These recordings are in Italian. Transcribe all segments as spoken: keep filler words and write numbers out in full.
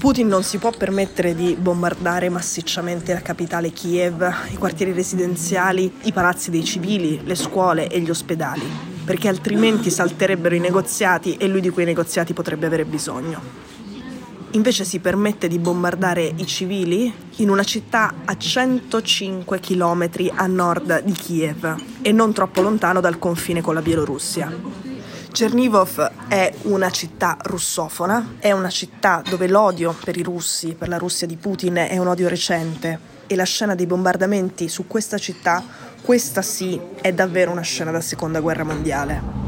Putin non si può permettere di bombardare massicciamente la capitale Kiev, i quartieri residenziali, i palazzi dei civili, le scuole e gli ospedali, perché altrimenti salterebbero i negoziati e lui di quei negoziati potrebbe avere bisogno. Invece si permette di bombardare i civili in una città a centocinque chilometri a nord di Kiev e non troppo lontano dal confine con la Bielorussia. Chernihiv è una città russofona, è una città dove l'odio per i russi, per la Russia di Putin, è un odio recente e la scena dei bombardamenti su questa città, questa sì, è davvero una scena da seconda guerra mondiale.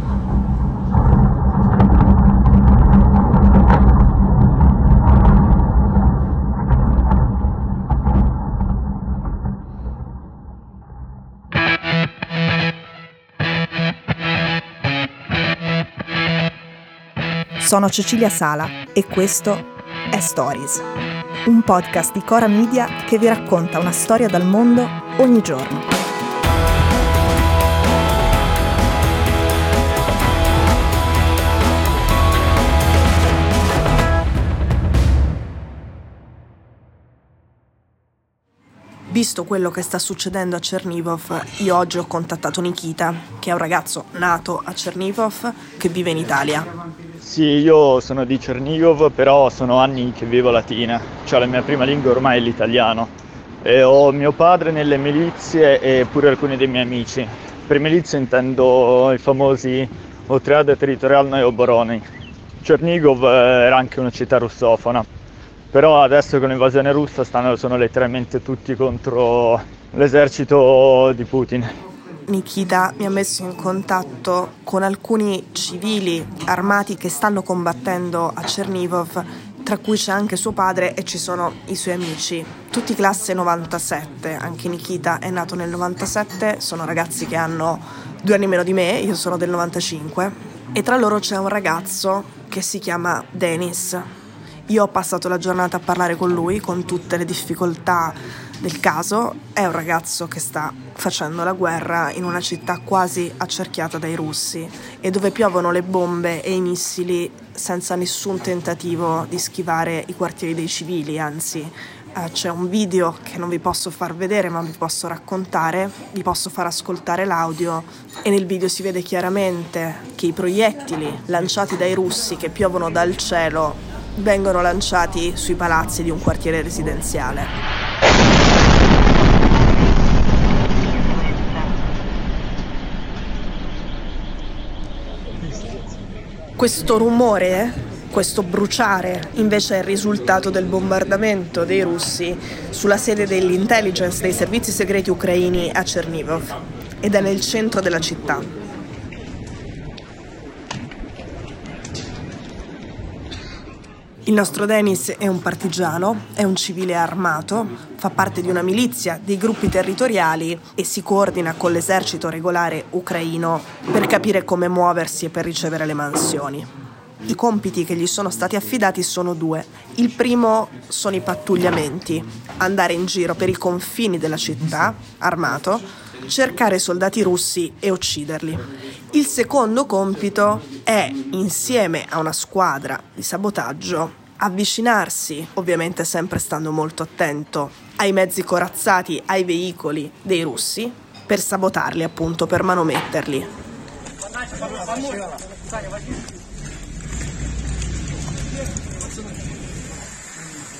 Sono Cecilia Sala e questo è Stories, un podcast di Chora Media che vi racconta una storia dal mondo ogni giorno. Visto quello che sta succedendo a Chernihiv, io oggi ho contattato Nikita, che è un ragazzo nato a Chernihiv che vive in Italia. Sì, io sono di Chernihiv, però sono anni che vivo a Latina, cioè la mia prima lingua ormai è l'italiano. E ho mio padre nelle milizie e pure alcuni dei miei amici. Per milizie intendo i famosi Otriad territoriali e Oboroni. Chernihiv era anche una città russofona, però adesso con l'invasione russa stanno, sono letteralmente tutti contro l'esercito di Putin. Nikita mi ha messo in contatto con alcuni civili armati che stanno combattendo a Chernihiv, tra cui c'è anche suo padre e ci sono i suoi amici, tutti classe novantasette, anche Nikita è nato nel novantasette, sono ragazzi che hanno due anni meno di me, io sono del novantacinque, e tra loro c'è un ragazzo che si chiama Denis. Io ho passato la giornata a parlare con lui, con tutte le difficoltà del caso. È un ragazzo che sta facendo la guerra in una città quasi accerchiata dai russi e dove piovono le bombe e i missili senza nessun tentativo di schivare i quartieri dei civili, anzi eh, c'è un video che non vi posso far vedere ma vi posso raccontare, vi posso far ascoltare l'audio, e nel video si vede chiaramente che i proiettili lanciati dai russi che piovono dal cielo vengono lanciati sui palazzi di un quartiere residenziale. Questo rumore, questo bruciare, invece è il risultato del bombardamento dei russi sulla sede dell'intelligence dei servizi segreti ucraini a Chernihiv ed è nel centro della città. Il nostro Denis è un partigiano, è un civile armato, fa parte di una milizia, dei gruppi territoriali e si coordina con l'esercito regolare ucraino per capire come muoversi e per ricevere le mansioni. I compiti che gli sono stati affidati sono due. Il primo sono i pattugliamenti, andare in giro per i confini della città, armato, cercare soldati russi e ucciderli. Il secondo compito è, insieme a una squadra di sabotaggio, avvicinarsi, ovviamente sempre stando molto attento, ai mezzi corazzati, ai veicoli dei russi, per sabotarli, appunto, per manometterli.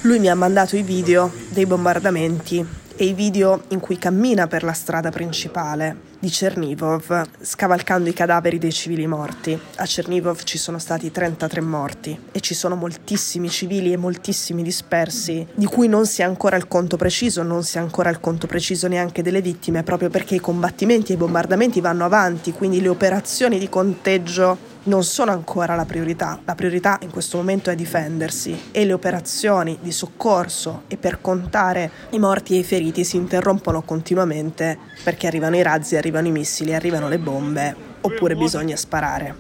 Lui mi ha mandato i video dei bombardamenti e i video in cui cammina per la strada principale di Chernihiv scavalcando i cadaveri dei civili morti. A Chernihiv ci sono stati trentatré morti e ci sono moltissimi civili e moltissimi dispersi di cui non si ha ancora il conto preciso, non si ha ancora il conto preciso neanche delle vittime, proprio perché i combattimenti e i bombardamenti vanno avanti, quindi le operazioni di conteggio non sono ancora la priorità. La priorità in questo momento è difendersi e le operazioni di soccorso e per contare i morti e i feriti si interrompono continuamente perché arrivano i razzi, arrivano i missili, arrivano le bombe, oppure bisogna sparare.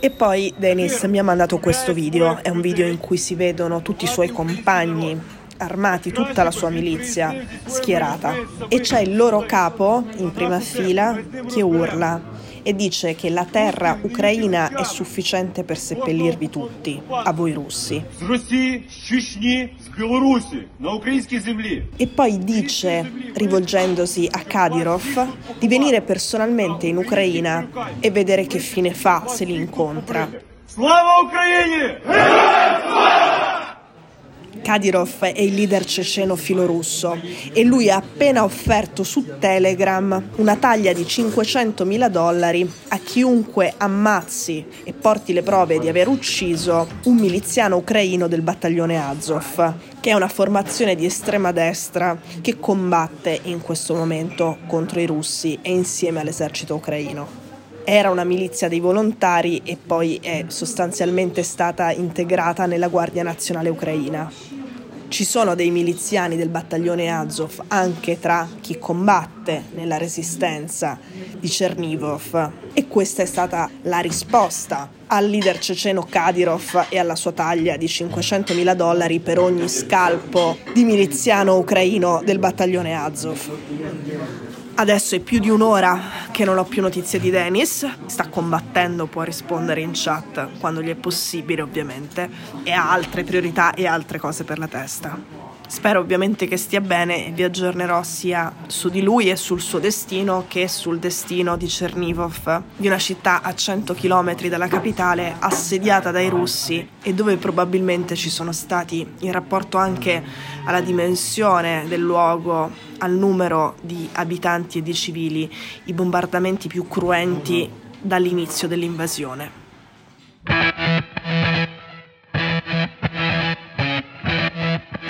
E poi Denis mi ha mandato questo video, è un video in cui si vedono tutti i suoi compagni armati, tutta la sua milizia schierata, e c'è il loro capo in prima fila che urla e dice che la terra ucraina è sufficiente per seppellirvi tutti, a voi russi. E poi dice, rivolgendosi a Kadyrov, di venire personalmente in Ucraina e vedere che fine fa se li incontra. Kadyrov è il leader ceceno filorusso e lui ha appena offerto su Telegram una taglia di cinquecentomila dollari a chiunque ammazzi e porti le prove di aver ucciso un miliziano ucraino del battaglione Azov, che è una formazione di estrema destra che combatte in questo momento contro i russi e insieme all'esercito ucraino. Era una milizia dei volontari e poi è sostanzialmente stata integrata nella Guardia Nazionale Ucraina. Ci sono dei miliziani del battaglione Azov anche tra chi combatte nella resistenza di Chernihiv e questa è stata la risposta al leader ceceno Kadyrov e alla sua taglia di cinquecentomila dollari per ogni scalpo di miliziano ucraino del battaglione Azov. Adesso è più di un'ora che non ho più notizie di Denis, sta combattendo, può rispondere in chat quando gli è possibile ovviamente, e ha altre priorità e altre cose per la testa. Spero ovviamente che stia bene e vi aggiornerò sia su di lui e sul suo destino che sul destino di Chernihiv, di una città a cento chilometri dalla capitale assediata dai russi e dove probabilmente ci sono stati, in rapporto anche alla dimensione del luogo, al numero di abitanti e di civili, i bombardamenti più cruenti dall'inizio dell'invasione.